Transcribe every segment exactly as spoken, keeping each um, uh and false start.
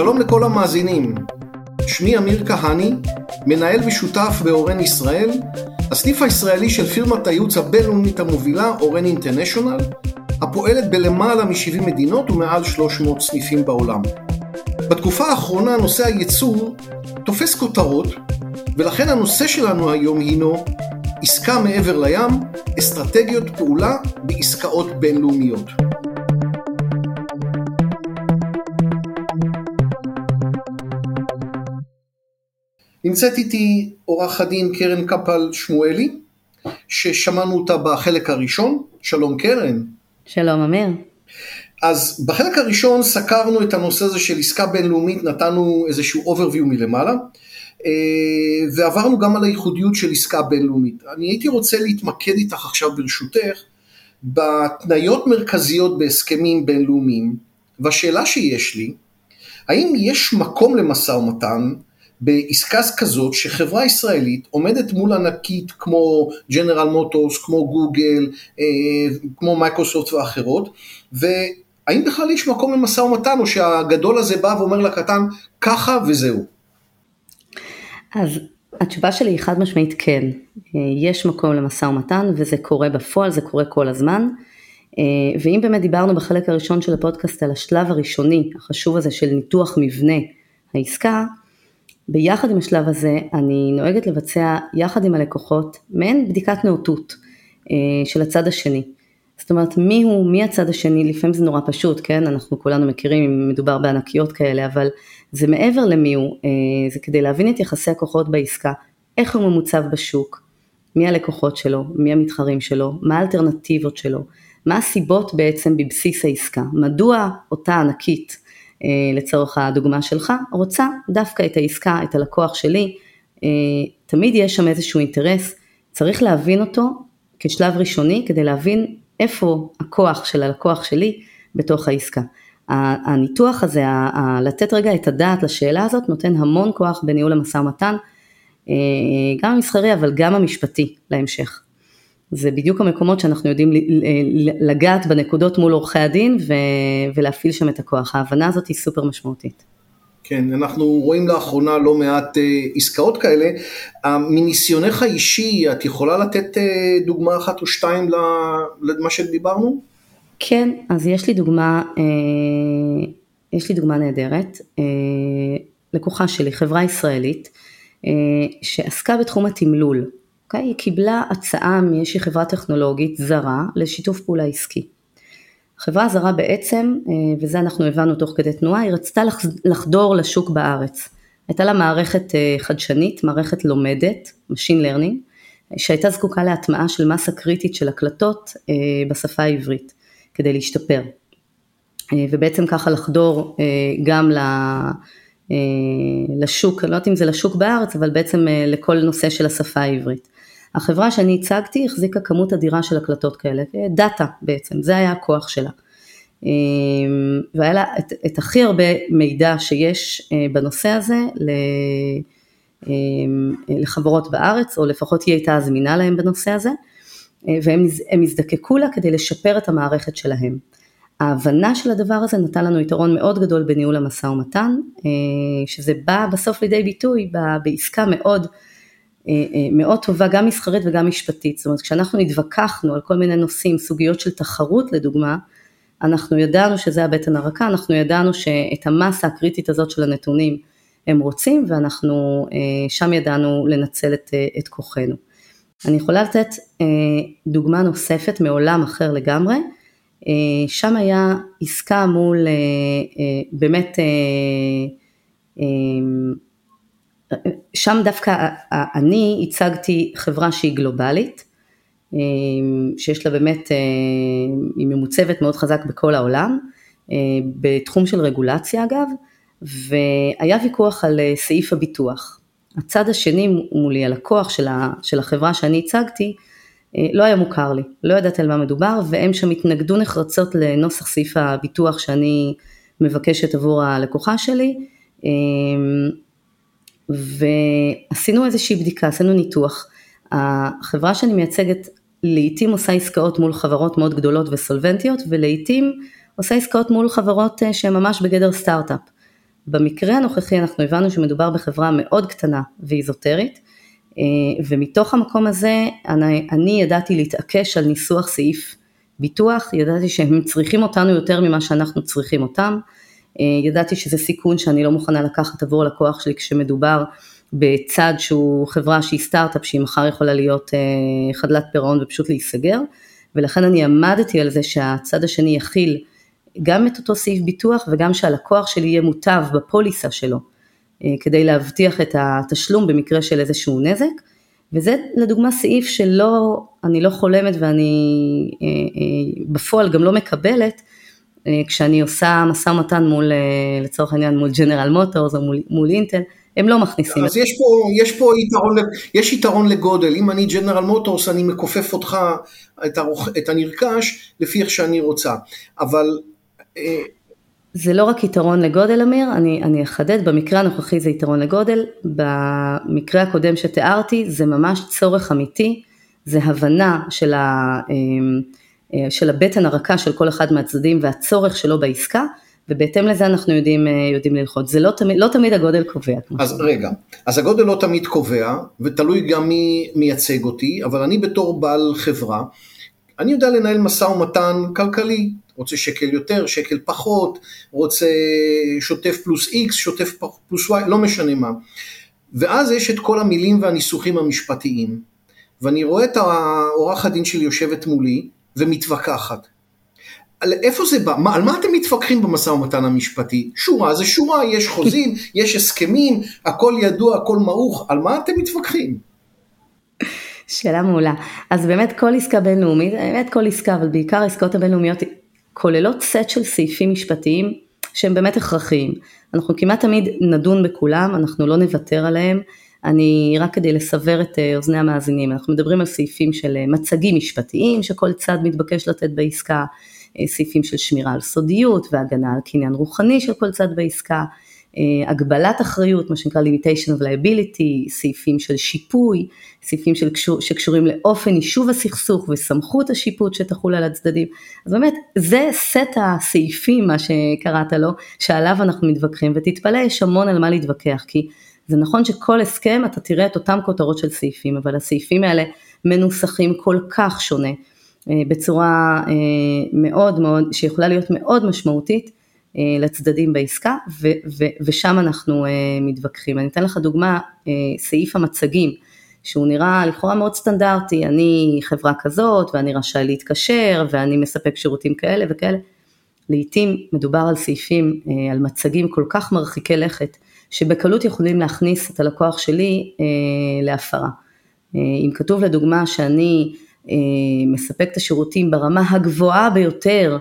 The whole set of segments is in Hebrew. שלום לכל המאזינים, שמי אמיר כהני, מנהל ושותף באורן ישראל, הסניף הישראלי של פירמת הייעוץ הבינלאומית המובילה אורן אינטרנשיונל, הפועלת בלמעלה מ-שבעים מדינות ומעל שלוש מאות סניפים בעולם. בתקופה האחרונה נושא הייצור תופס כותרות, ולכן הנושא שלנו היום הינו עסקה מעבר לים, אסטרטגיות פעולה בעסקאות בינלאומיות. נמצאת איתי עורך הדין קרן קפל שמואלי, ששמענו אותה בחלק הראשון. שלום קרן. שלום אמיר. אז בחלק הראשון סקרנו את הנושא הזה של עסקה בינלאומית, נתנו איזשהו overview מלמעלה, ועברנו גם על הייחודיות של עסקה בינלאומית. אני הייתי רוצה להתמקד איתך עכשיו ברשותך, בתנאיות מרכזיות בהסכמים בינלאומיים, והשאלה שיש לי, האם יש מקום למשא ומתן, בעסקה כזאת שחברה ישראלית עומדת מול ענקית כמו General Motors, כמו גוגל, כמו Microsoft ואחרות, והאם בכלל יש מקום למשא ומתן, או שהגדול הזה בא ואומר לקטן ככה וזהו? אז התשובה שלי היא חד משמעית כן, יש מקום למשא ומתן וזה קורה בפועל, זה קורה כל הזמן, ואם באמת דיברנו בחלק הראשון של הפודקאסט על השלב הראשוני החשוב הזה של ניתוח מבנה העסקה, ביחד עם השלב הזה אני נוהגת לבצע יחד עם הלקוחות מעין בדיקת נאותות של הצד השני. זאת אומרת, מי הוא, מי הצד השני, לפעמים זה נורא פשוט, כן? אנחנו כולנו מכירים אם מדובר בענקיות כאלה, אבל זה מעבר למי הוא, זה כדי להבין את יחסי הכוחות בעסקה, איך הוא ממוצב בשוק, מי הלקוחות שלו, מי המתחרים שלו, מה האלטרנטיבות שלו, מה הסיבות בעצם בבסיס העסקה, מדוע אותה ענקית, לצורך הדוגמה שלך, רוצה דווקא את העסקה, את הלקוח שלי, תמיד יש שם איזשהו אינטרס, צריך להבין אותו כשלב ראשוני, כדי להבין איפה הכוח של הלקוח שלי בתוך העסקה. הניתוח הזה, לתת רגע את הדעת לשאלה הזאת, נותן המון כוח בניהול המשא ומתן, גם המסחרי, אבל גם המשפטי להמשך. זה בדיוק המקומות שאנחנו יודעים לגעת בנקודות מול עורכי הדין, ולהפעיל שם את הכוח. ההבנה הזאת היא סופר משמעותית. כן, אנחנו רואים לאחרונה לא מעט עסקאות כאלה. מניסיונך האישי, את יכולה לתת דוגמה אחת או שתיים למה שדיברנו? כן, אז יש לי דוגמה, יש לי דוגמה נהדרת. לקוחה שלי, חברה ישראלית, שעסקה בתחום התמלול. Okay, היא קיבלה הצעה מאיזושהי חברה טכנולוגית זרה לשיתוף פעולה עסקי. החברה הזרה בעצם, וזה אנחנו הבנו תוך כדי תנועה, היא רצתה לחדור לשוק בארץ. הייתה לה מערכת חדשנית, מערכת לומדת, machine learning, שהייתה זקוקה להטמעה של מסה קריטית של הקלטות בשפה העברית, כדי להשתפר. ובעצם ככה לחדור גם ל... לשוק, אני לא יודעת אם זה לשוק בארץ, אבל בעצם לכל נושא של השפה העברית. החברה שאני הצגתי החזיקה כמות אדירה של הקלטות כאלה, דאטה בעצם, זה היה הכוח שלה. והיה לה את, את הכי הרבה מידע שיש בנושא הזה לחברות בארץ, או לפחות היא הייתה הזמינה להם בנושא הזה, והם הם הזדקקו לה כדי לשפר את המערכת שלהם. ההבנה של הדבר הזה נתן לנו יתרון מאוד גדול בניהול המשא ומתן, שזה בא בסוף לידי ביטוי בעסקה מאוד, מאוד טובה, גם מסחרית וגם משפטית. זאת אומרת, כשאנחנו נתווכחנו על כל מיני נושאים, סוגיות של תחרות לדוגמה, אנחנו ידענו שזה הבטן הרכה, אנחנו ידענו שאת המסה הקריטית הזאת של הנתונים הם רוצים, ואנחנו שם ידענו לנצל את, את כוחנו. אני יכולה לתת דוגמה נוספת מעולם אחר לגמרי, שם היה עסקה מול באמת, שם דווקא אני הצגתי חברה שהיא גלובלית, שיש לה באמת, היא ממוצבת מאוד חזק בכל העולם, בתחום של רגולציה אגב, והיה ויכוח על סעיף הביטוח. הצד השני מולי, הלקוח של החברה שאני הצגתי, לא היה מוכר לי, לא ידעת על מה מדובר, והם שם התנגדו נחרצות לנוסח סעיף הביטוח שאני מבקשת עבור הלקוחה שלי, ועשינו איזושהי בדיקה, עשינו ניתוח. החברה שאני מייצגת לעתים עושה עסקאות מול חברות מאוד גדולות וסולבנטיות, ולעתים עושה עסקאות מול חברות שהן ממש בגדר סטארט-אפ. במקרה הנוכחי אנחנו הבנו שמדובר בחברה מאוד קטנה ואיזוטרית, ומתוך המקום הזה אני, אני ידעתי להתעקש על ניסוח סעיף ביטוח, ידעתי שהם צריכים אותנו יותר ממה שאנחנו צריכים אותם, ידעתי שזה סיכון שאני לא מוכנה לקחת עבור לקוח שלי כשמדובר בצד שהוא חברה שהיא סטארט-אפ, שהיא מחר יכולה להיות חדלת פירעון ופשוט להיסגר, ולכן אני עמדתי על זה שהצד השני יכיל גם את אותו סעיף ביטוח, וגם שהלקוח שלי יהיה מוטב בפוליסה שלו, כדי להבטיח את התשלום במקרה של איזשהו נזק, וזה לדוגמה סעיף שלא, אני לא חולמת ואני בפועל גם לא מקבלת, כשאני עושה מסע ומתן מול, לצורך העניין, מול General Motors או מול, מול אינטל, הם לא מכניסים. אז יש פה, יש פה יתרון, יש יתרון לגודל. אם אני ג'נרל מוטורס, אני מקופף אותך, את, הרוח, את הנרכש, לפי איך שאני רוצה. אבל... זה לא רק יתרון לגודל, אמיר, אני, אני אחדד, במקרה הנוכחי זה יתרון לגודל, במקרה הקודם שתיארתי, זה ממש צורך אמיתי, זה הבנה של ה... של הבטן הרכה של כל אחד מהצדדים והצורך שלו בעסקה, ובהתאם לזה אנחנו יודעים, יודעים ללחוץ. זה לא תמיד, לא תמיד הגודל קובע. אז רגע, אז הגודל לא תמיד קובע, ותלוי גם מי מייצג אותי, אבל אני בתור בעל חברה, אני יודע לנהל משא ומתן כלכלי, רוצה שקל יותר, שקל פחות, רוצה שוטף פלוס X, שוטף פלוס Y, לא משנה מה. ואז יש את כל המילים והניסוחים המשפטיים, ואני רואה את העורך הדין שלי יושבת מולי, ומתווכחת. על איפה זה בא? מה, על מה אתם מתווכחים במשא ומתן המשפטי? שורה, זה שורה, יש חוזים, יש הסכמים, הכל ידוע, הכל מעוך, על מה אתם מתווכחים? שאלה מעולה. אז באמת כל עסקה בינלאומית, באמת כל עסקה, אבל בעיקר עסקאות הבינלאומיות, כוללות סט של סעיפים משפטיים, שהם באמת הכרחיים. אנחנו כמעט תמיד נדון בכולם, אנחנו לא נוותר עליהם, אני, רק כדי לסבר את אוזני המאזינים, אנחנו מדברים על סעיפים של מצגים משפטיים, שכל צד מתבקש לתת בעסקה, סעיפים של שמירה על סודיות, והגנה על קניין רוחני של כל צד בעסקה, הגבלת אחריות, מה שנקרא limitation of liability, סעיפים של שיפוי, סעיפים של, שקשורים לאופן יישוב הסכסוך, וסמכות השיפוט שתחול על הצדדים, אז באמת, זה סט הסעיפים, מה שקראת לו, שעליו אנחנו מתווכחים, ותתפלא, יש המון על מה להתווכח, כי זה נכון שכל הסכם אתה תראה את אותם כותרות של סעיפים, אבל הסעיפים האלה מנוסחים כל כך שונה, בצורה מאוד מאוד, שיכולה להיות מאוד משמעותית לצדדים בעסקה, ו- ו- ושם אנחנו מתווכחים. אני אתן לך דוגמה, סעיף המצגים, שהוא נראה לכאורה מאוד סטנדרטי, אני חברה כזאת, ואני רשאי להתקשר, ואני מספק שירותים כאלה וכאלה. לעתים מדובר על סעיפים, על מצגים כל כך מרחיקי לכת, שבקלות יכולים להכניס את הלקוח שלי אה, להפרה. אה, אם כתוב לדוגמה שאני אה, מספק את השירותים ברמה הגבוהה ביותר,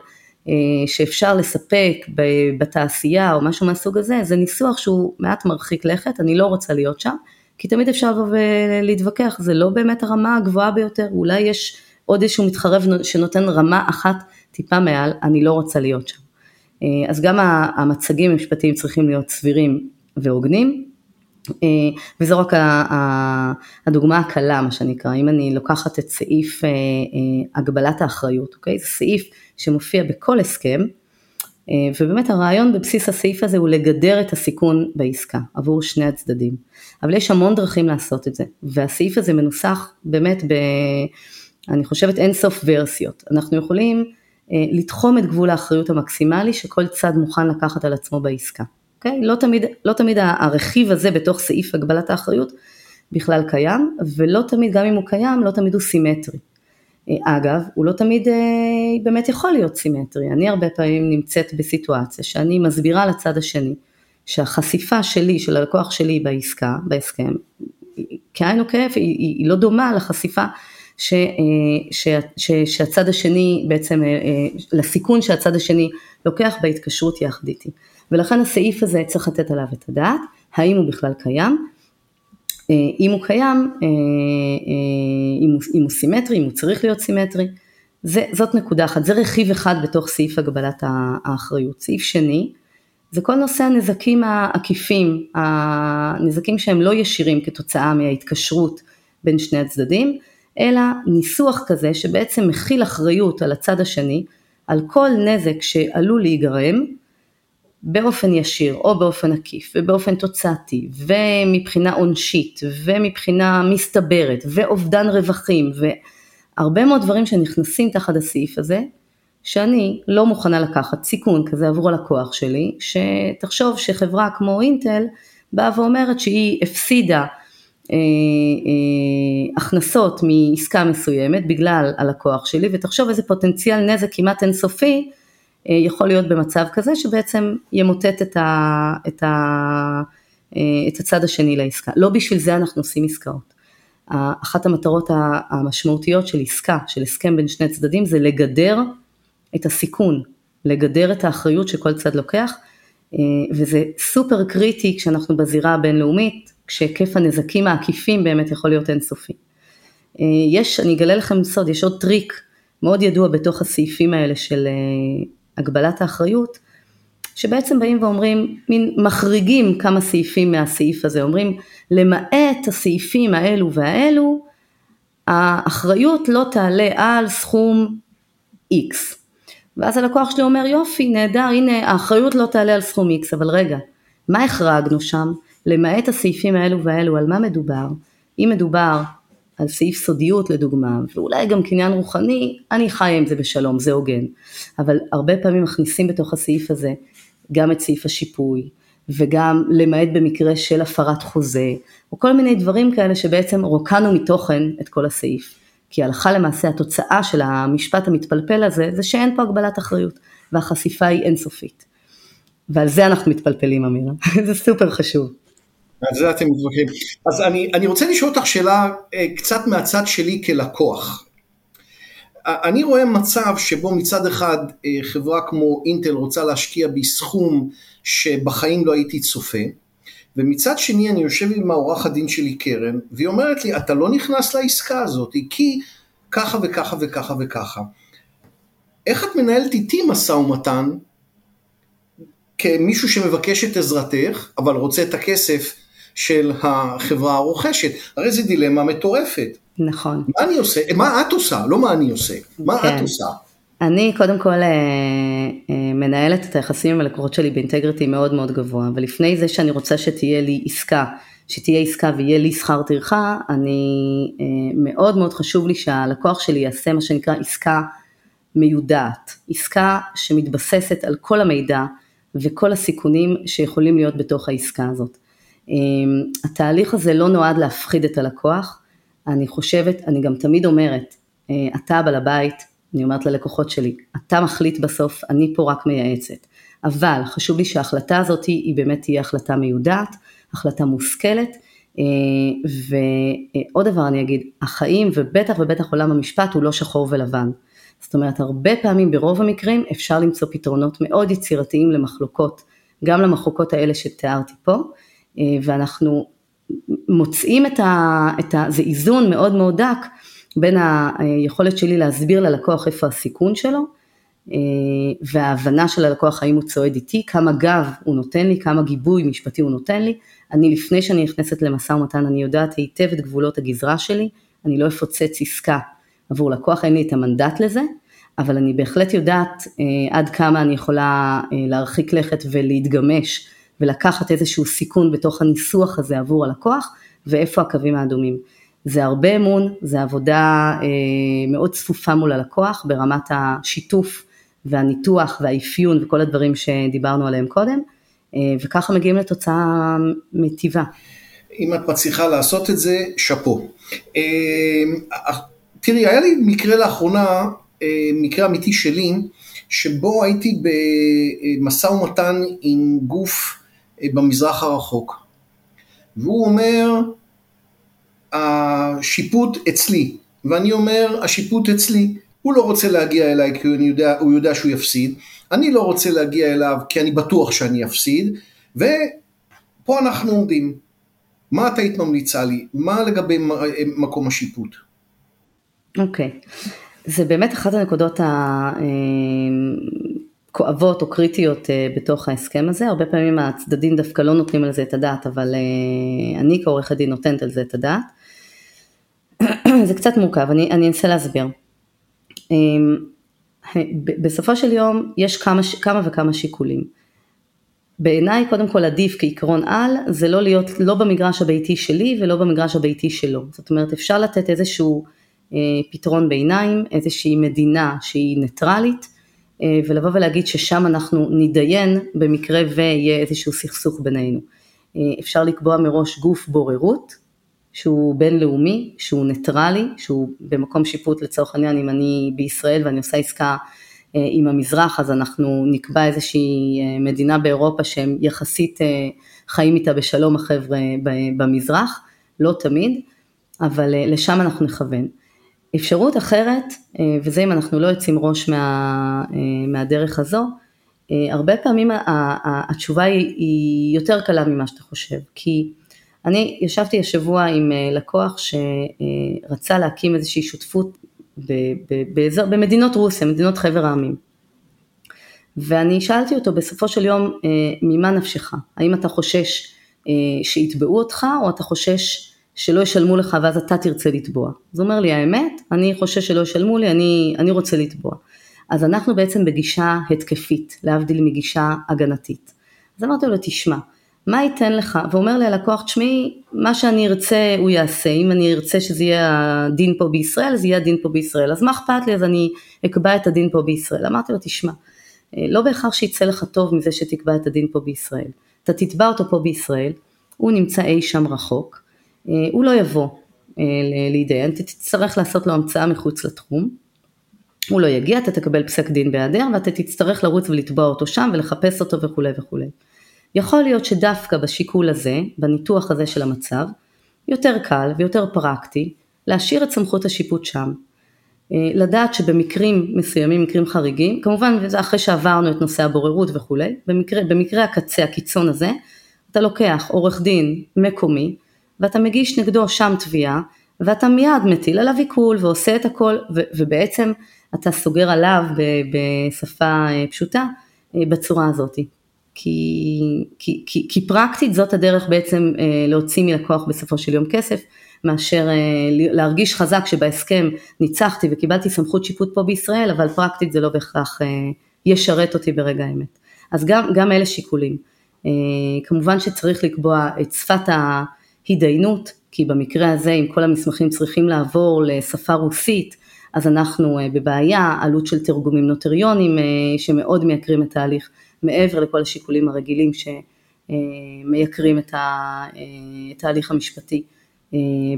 אה, שאפשר לספק ב- בתעשייה או משהו מהסוג הזה, זה ניסוח שהוא מעט מרחיק לכת, אני לא רוצה להיות שם, כי תמיד אפשר להתווכח, זה לא באמת הרמה הגבוהה ביותר, אולי יש עוד איזשהו מתחרב שנותן רמה אחת טיפה מעל, אני לא רוצה להיות שם. אה, אז גם המצגים המשפטיים צריכים להיות סבירים, ועוגנים, וזו רק הדוגמה הקלה, מה שנקרא, אם אני לוקחת את סעיף הגבלת האחריות, אוקיי? זה סעיף שמופיע בכל הסכם, ובאמת הרעיון בבסיס הסעיף הזה הוא לגדר את הסיכון בעסקה, עבור שני הצדדים, אבל יש המון דרכים לעשות את זה, והסעיף הזה מנוסח באמת, ב, אני חושבת אינסוף ורסיות, אנחנו יכולים לתחום את גבול האחריות המקסימלי, שכל צד מוכן לקחת על עצמו בעסקה. Okay? לא תמיד, לא תמיד הרכיב הזה בתוך סעיף הגבלת האחריות בכלל קיים, ולא תמיד, גם אם הוא קיים, לא תמיד הוא סימטרי. אגב, הוא לא תמיד באמת יכול להיות סימטרי. אני הרבה פעמים נמצאת בסיטואציה שאני מסבירה לצד השני, שהחשיפה שלי, של הלקוח שלי בעסקה, בהסכם, כאין או כאף, היא, היא לא דומה לחשיפה ש, ש, ש, שהצד השני, בעצם לסיכון שהצד השני לוקח בהתקשרות יחד איתי. ולכן הסעיף הזה צריך לתת עליו את הדעת, האם הוא בכלל קיים, אם הוא קיים, אם הוא, אם הוא סימטרי, אם הוא צריך להיות סימטרי, זה, זאת נקודה אחת, זה רכיב אחד בתוך סעיף הגבלת האחריות. סעיף שני, זה כל נושא הנזקים העקיפים, הנזקים שהם לא ישירים כתוצאה מההתקשרות בין שני הצדדים, אלא ניסוח כזה שבעצם מכיל אחריות על הצד השני, על כל נזק שעלול להיגרם, באופן ישיר או באופן עקיף ובאופן תוצאתי ומבחינה עונשית ומבחינה מסתברת ואובדן רווחים והרבה מאוד דברים שנכנסים תחת הסעיף הזה, שאני לא מוכנה לקחת סיכון כזה עבור הלקוח שלי, שתחשוב שחברה כמו אינטל באה ואומרת שהיא הפסידה אה, אה, הכנסות מעסקה מסוימת בגלל הלקוח שלי, ותחשוב איזה פוטנציאל נזק כמעט אינסופי אה, יכול להיות במצב כזה, שבעצם ימוטט את, ה, את, ה, אה, את הצד השני לעסקה. לא בשביל זה אנחנו עושים עסקאות. אחת המטרות המשמעותיות של עסקה, של הסכם בין שני צדדים, זה לגדר את הסיכון, לגדר את האחריות שכל צד לוקח, וזה סופר קריטי כשאנחנו בזירה הבינלאומית, כשהיקף הנזקים העקיפים באמת יכול להיות אינסופי. יש, אני אגלה לכם סוד, יש עוד טריק מאוד ידוע בתוך הסעיפים האלה של הגבלת האחריות, שבעצם באים ואומרים, מין מחריגים כמה סעיפים מהסעיף הזה, אומרים, למעט הסעיפים האלו והאלו, האחריות לא תעלה על סכום X. ואז הלקוח שלי אומר, יופי, נהדר, הנה, האחריות לא תעלה על סכום X, אבל רגע, מה החרגנו שם? למעט הסעיפים האלו והאלו, על מה מדובר? אם מדובר על סעיף סודיות, לדוגמה, ואולי גם קניין רוחני, אני חיה עם זה בשלום, זה הוגן. אבל הרבה פעמים מכניסים בתוך הסעיף הזה, גם את סעיף השיפוי, וגם למעט במקרה של הפרת חוזה, או כל מיני דברים כאלה שבעצם רוקנו מתוכן את כל הסעיף. כי הלכה למעשה התוצאה של המשפט המתפלפל הזה, זה שאין פה הגבלת אחריות, והחשיפה היא אינסופית. ועל זה אנחנו מתפלפלים, אמירה. זה סופר חשוב. על זה אתם מתווכחים. אז אני, אני רוצה לשאול אותך שאלה קצת מהצד שלי כלקוח. אני רואה מצב שבו מצד אחד חברה כמו אינטל רוצה להשקיע בסכום שבחיים לא הייתי צופה, ומצד שני אני יושב עם העורך הדין שלי קרן, והיא אומרת לי, אתה לא נכנס לעסקה הזאת, כי ככה וככה וככה וככה. איך את מנהלת איתי משא ומתן, כמישהו שמבקש את עזרתך, אבל רוצה את הכסף של החברה הרוכשת? הרי זו דילמה מטורפת. נכון. מה אני עושה? מה את עושה? לא מה אני עושה. מה כן. את עושה? אני קודם כל מנהלת את היחסים עם הלקוחות שלי באינטגריטי מאוד מאוד גבוה, ולפני זה שאני רוצה שתהיה לי עסקה, שתהיה עסקה ויהיה לי שכר טרחה, אני מאוד מאוד חשוב לי שהלקוח שלי יעשה מה שנקרא עסקה מיודעת, עסקה שמתבססת על כל המידע וכל הסיכונים שיכולים להיות בתוך העסקה הזאת. התהליך הזה לא נועד להפחיד את הלקוח, אני חושבת, אני גם תמיד אומרת, אתה בעל הבית, אני אומרת ללקוחות שלי, אתה מחליט בסוף, אני פה רק מייעצת. אבל חשוב לי שההחלטה הזאת היא באמת תהיה החלטה מיודעת, החלטה מושכלת, ועוד דבר אני אגיד, החיים ובטח ובטח עולם המשפט הוא לא שחור ולבן. זאת אומרת, הרבה פעמים ברוב המקרים אפשר למצוא פתרונות מאוד יצירתיים למחלוקות, גם למחלוקות האלה שתיארתי פה, ואנחנו מוצאים את ה... את ה... זה איזון מאוד מאוד דק, בין היכולת שלי להסביר ללקוח איפה הסיכון שלו, וההבנה של הלקוח האם הוא צועד איתי, כמה גב הוא נותן לי, כמה גיבוי משפטי הוא נותן לי, אני לפני שאני נכנסת למשא ומתן, אני יודעת היטב את גבולות הגזרה שלי, אני לא אפוצץ עסקה עבור לקוח, אין לי את המנדט לזה, אבל אני בהחלט יודעת עד כמה אני יכולה להרחיק לכת ולהתגמש, ולקחת איזשהו סיכון בתוך הניסוח הזה עבור הלקוח, ואיפה הקווים האדומים. זה הרבה אמון, זה עבודה אה, מאוד צפופה מול הלקוח, ברמת השיתוף והניתוח והאפיון וכל הדברים שדיברנו עליהם קודם, אה, וככה מגיעים לתוצאה מטיבה. אם את מצליחה לעשות את זה, שפו. אה, תראי, היה לי מקרה לאחרונה, אה, מקרה אמיתי שלי, שבו הייתי במשא ומתן עם גוף אה, במזרח הרחוק, והוא אומר, השיפוט אצלי, ואני אומר, השיפוט אצלי, הוא לא רוצה להגיע אליי, כי הוא יודע, הוא יודע שהוא יפסיד, אני לא רוצה להגיע אליו, כי אני בטוח שאני אפסיד, ופה אנחנו עומדים, מה אתה התממליצה לי, מה לגבי מקום השיפוט? אוקיי, okay. זה באמת אחת הנקודות הכואבות או קריטיות בתוך ההסכם הזה, הרבה פעמים הצדדים דווקא לא נותנים על זה את הדעת, אבל אני כעורך הדין נותנת על זה את הדעת, זה קצת מורכב, אני, אני אנסה להסביר. בסופו של יום יש כמה, כמה וכמה שיקולים. בעיניי קודם כל עדיף כעיקרון על, זה לא להיות לא במגרש הביתי שלי ולא במגרש הביתי שלו. זאת אומרת, אפשר לתת איזשהו אה, פתרון ביניים, איזושהי מדינה שהיא ניטרלית, אה, ולבוא ולהגיד ששם אנחנו נדיין במקרה ויהיה איזשהו סכסוך בינינו. אה, אפשר לקבוע מראש גוף בוררות, שהוא בינלאומי, שהוא ניטרלי, שהוא במקום שיפוט לצורך העניין, אם אני בישראל ואני עושה עסקה, עם המזרח, אז אנחנו נקבע איזושהי מדינה באירופה שהם יחסית חיים איתה בשלום החבר'ה במזרח, לא תמיד, אבל לשם אנחנו נכוון. אפשרות אחרת, וזה אם אנחנו לא יוצאים ראש מה, מהדרך הזו, הרבה פעמים התשובה היא יותר קלה ממה שאתה חושב, כי אני ישבתי השבוע עם לקוח שרצה להקים איזושהי שותפות באזור, במדינות רוסיה, מדינות חבר העמים. ואני שאלתי אותו בסופו של יום, ממה נפשך? האם אתה חושש שיתבעו אותך, או אתה חושש שלא ישלמו לך, ואז אתה תרצה לתבוע? זה אומר לי, האמת, אני חושש שלא ישלמו לי, אני, אני רוצה לתבוע. אז אנחנו בעצם בגישה התקפית, להבדיל מגישה הגנתית. אז אמרתי לו, תשמע, מה ייתן לך? ואומר לי הלקוח, תשמעי, מה שאני ארצה הוא יעשה, אם אני ארצה שזה יהיה הדין פה בישראל, זה יהיה הדין פה בישראל, אז מה אכפת לי, אז אני אקבע את הדין פה בישראל. אמרתי לו, תשמע, לא בהכרח שיצא לך טוב מזה שתקבע את הדין פה בישראל, אתה תתבע אותו פה בישראל, הוא נמצא אי שם רחוק, הוא לא יבוא לידיין, תצטרך לעשות לו המצאה מחוץ לתחום, הוא לא יגיע, אתה תקבל פסק דין בהיעדר, ואתה תצטרך לרוץ ולתבוע אותו שם, ולחפש אותו וכו' וכו'. יכול להיות שדווקא בשיקול הזה, בניתוח הזה של המצב, יותר קל ויותר פרקטי, להשאיר את סמכות השיפוט שם, לדעת שבמקרים מסוימים, מקרים חריגים, כמובן וזה אחרי שעברנו את נושא הבוררות וכו', במקרה, במקרה הקצה, הקיצון הזה, אתה לוקח עורך דין מקומי, ואתה מגיש נגדו שם תביעה, ואתה מיד מטיל עליו עיקול ועושה את הכל, ו- ובעצם אתה סוגר עליו ב- בשפה פשוטה בצורה הזאת. כי, כי, כי, כי פרקטית זאת הדרך בעצם להוציא מלקוח בסופו של יום כסף, מאשר להרגיש חזק שבהסכם ניצחתי וקיבלתי סמכות שיפוט פה בישראל, אבל פרקטית זה לא בהכרח ישרת אותי ברגע האמת. אז גם, גם אלה שיקולים. כמובן שצריך לקבוע את שפת ההידיינות, כי במקרה הזה, אם כל המסמכים צריכים לעבור לשפה רוסית, אז אנחנו בבעיה, עלות של תרגומים נוטריונים שמאוד מייקרים את ההליך, מעבר לכל השיקולים הרגילים שמייקרים את התהליך המשפטי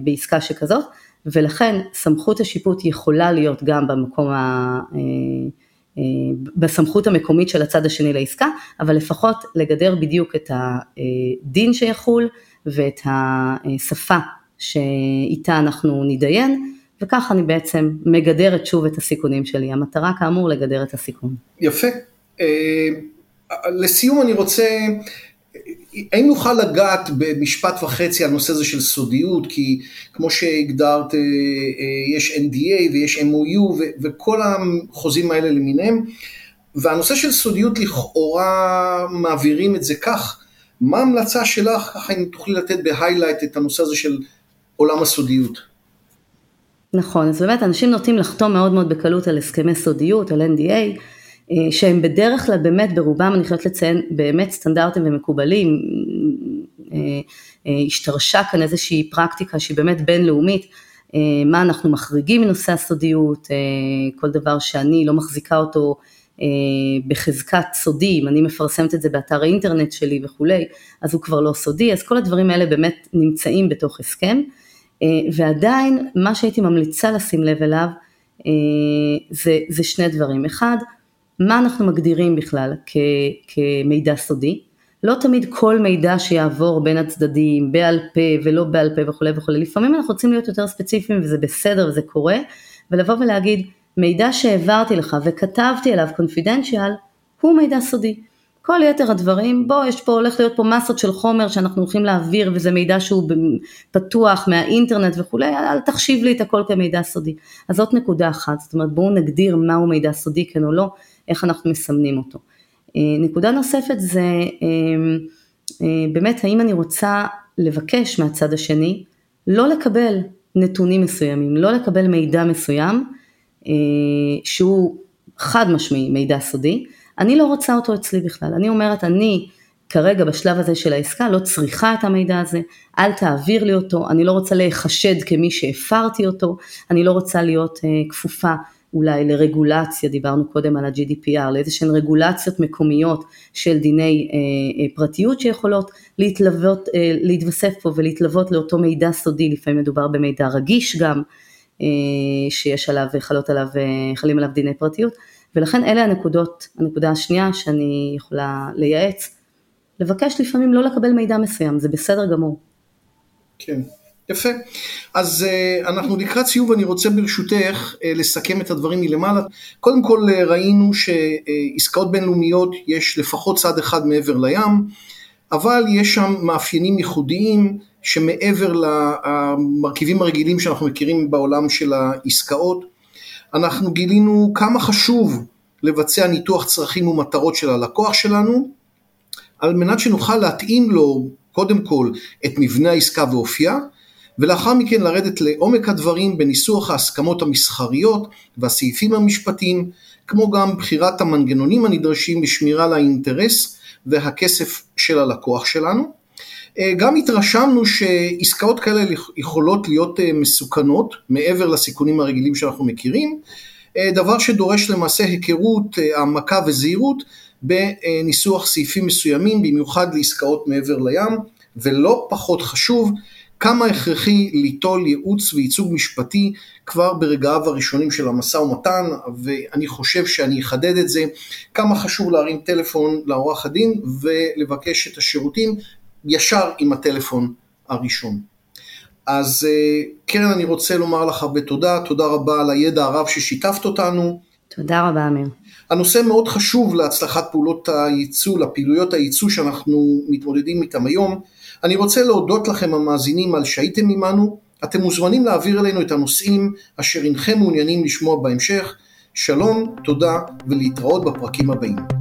בעסקה שכזאת, ולכן סמכות השיפוט יכולה להיות גם במקום, ה... בסמכות המקומית של הצד השני לעסקה, אבל לפחות לגדר בדיוק את הדין שיחול, ואת השפה שאיתה אנחנו נדיין, וכך אני בעצם מגדרת שוב את הסיכונים שלי, המטרה כאמור לגדר את הסיכון. יפה. לסיום אני רוצה, האם נוכל לגעת במשפט וחצי על נושא הזה של סודיות, כי כמו שהגדרת יש אן די איי ויש אם או יו וכל החוזים האלה למיניהם, והנושא של סודיות לכאורה מעבירים את זה כך, מה ההמלצה שלך, ככה אם תוכלי לתת בהיילייט את הנושא הזה של עולם הסודיות? נכון, אז באמת אנשים נוטים לחתום מאוד מאוד בקלות על הסכמי סודיות, על אן די איי, שהם בדרך כלל באמת ברובם, אני חייבת לציין, באמת סטנדרטים ומקובלים, השתרשה כאן איזושהי פרקטיקה שהיא באמת בינלאומית, מה אנחנו מחריגים מנושא הסודיות, כל דבר שאני לא מחזיקה אותו בחזקת סודי, אם אני מפרסמת את זה באתר האינטרנט שלי וכו', אז הוא כבר לא סודי, אז כל הדברים האלה באמת נמצאים בתוך הסכם, ועדיין מה שהייתי ממליצה לשים לב אליו, זה, זה שני דברים. אחד, מה אנחנו מגדירים בכלל כ, כמידע סודי? לא תמיד כל מידע שיעבור בין הצדדים, בעל פה ולא בעל פה וכו' וכו'. לפעמים אנחנו רוצים להיות יותר ספציפיים וזה בסדר וזה קורה, ולבוא ולהגיד, מידע שהעברתי לך וכתבתי עליו קונפידנציאל, הוא מידע סודי. כל יתר הדברים, בוא, יש פה, הולך להיות פה מסות של חומר שאנחנו הולכים להעביר, וזה מידע שהוא פתוח מהאינטרנט וכו', אל תחשיב לי את הכל כמידע סודי. אז זאת נקודה אחת, זאת אומרת, בואו נגדיר מהו מידע סודי, כן או לא, איך אנחנו מסמנים אותו. נקודה נוספת זה, באמת, האם אני רוצה לבקש מהצד השני, לא לקבל נתונים מסוימים, לא לקבל מידע מסוים, שהוא חד משמעי, מידע סודי, אני לא רוצה אותו אצלי בכלל, אני אומרת, אני כרגע בשלב הזה של העסקה לא צריכה את המידע הזה, אל תעביר לי אותו, אני לא רוצה להיחשד כמי שהפרתי אותו, אני לא רוצה להיות כפופה אולי לרגולציה, דיברנו קודם על ה-ג'י די פי אר, לאיזשהן רגולציות מקומיות של דיני פרטיות שיכולות להתלוות, להתווסף פה ולהתלוות לאותו מידע סודי, לפעמים מדובר במידע רגיש גם, שיש עליו, חלות עליו, חלים עליו דיני פרטיות, ולכן אלה הנקודות, הנקודה השנייה שאני יכולה לייעץ, לבקש לפעמים לא לקבל מידע מסוים, זה בסדר גמור. כן, יפה. אז אנחנו לקראת סיום, אני רוצה ברשותך לסכם את הדברים מלמעלה. קודם כל ראינו שעסקאות בינלאומיות יש לפחות צד אחד מעבר לים, אבל יש שם מאפיינים ייחודיים שמעבר למרכיבים הרגילים שאנחנו מכירים בעולם של העסקאות. אנחנו גילינו כמה חשוב לבצע ניתוח צרכים ומטרות של הלקוח שלנו, על מנת שנוכל להתאים לו קודם כל את מבנה העסקה ואופייה, ולאחר מכן לרדת לעומק הדברים בניסוח ההסכמות המסחריות והסעיפים המשפטיים, כמו גם בחירת המנגנונים הנדרשים לשמירה על האינטרס והכסף של הלקוח שלנו. גם התרשמנו שעסקאות כאלה יכולות להיות מסוכנות, מעבר לסיכונים הרגילים שאנחנו מכירים, דבר שדורש למעשה היכרות, העמקה וזהירות, בניסוח סעיפים מסוימים, במיוחד לעסקאות מעבר לים, ולא פחות חשוב, כמה הכרחי ליטול ייעוץ וייצוג משפטי כבר ברגעיו הראשונים של המשא ומתן, ואני חושב שאני אחדד את זה, כמה חשוב להרים טלפון לעורך הדין ולבקש את השירותים ישר עם הטלפון הראשון. אז קרן, אני רוצה לומר לך הרבה תודה, תודה רבה על הידע הרב ששיתפת אותנו. תודה רבה, אמיר. הנושא מאוד חשוב להצלחת פעולות הייצוא, לפעילויות הייצוא שאנחנו מתמודדים איתם היום. אני רוצה להודות לכם המאזינים על שהייתם עמנו, אתם מוזמנים להעביר אלינו את הנושאים אשר אינכם מעוניינים לשמוע בהמשך. שלום, תודה ולהתראות בפרקים הבאים.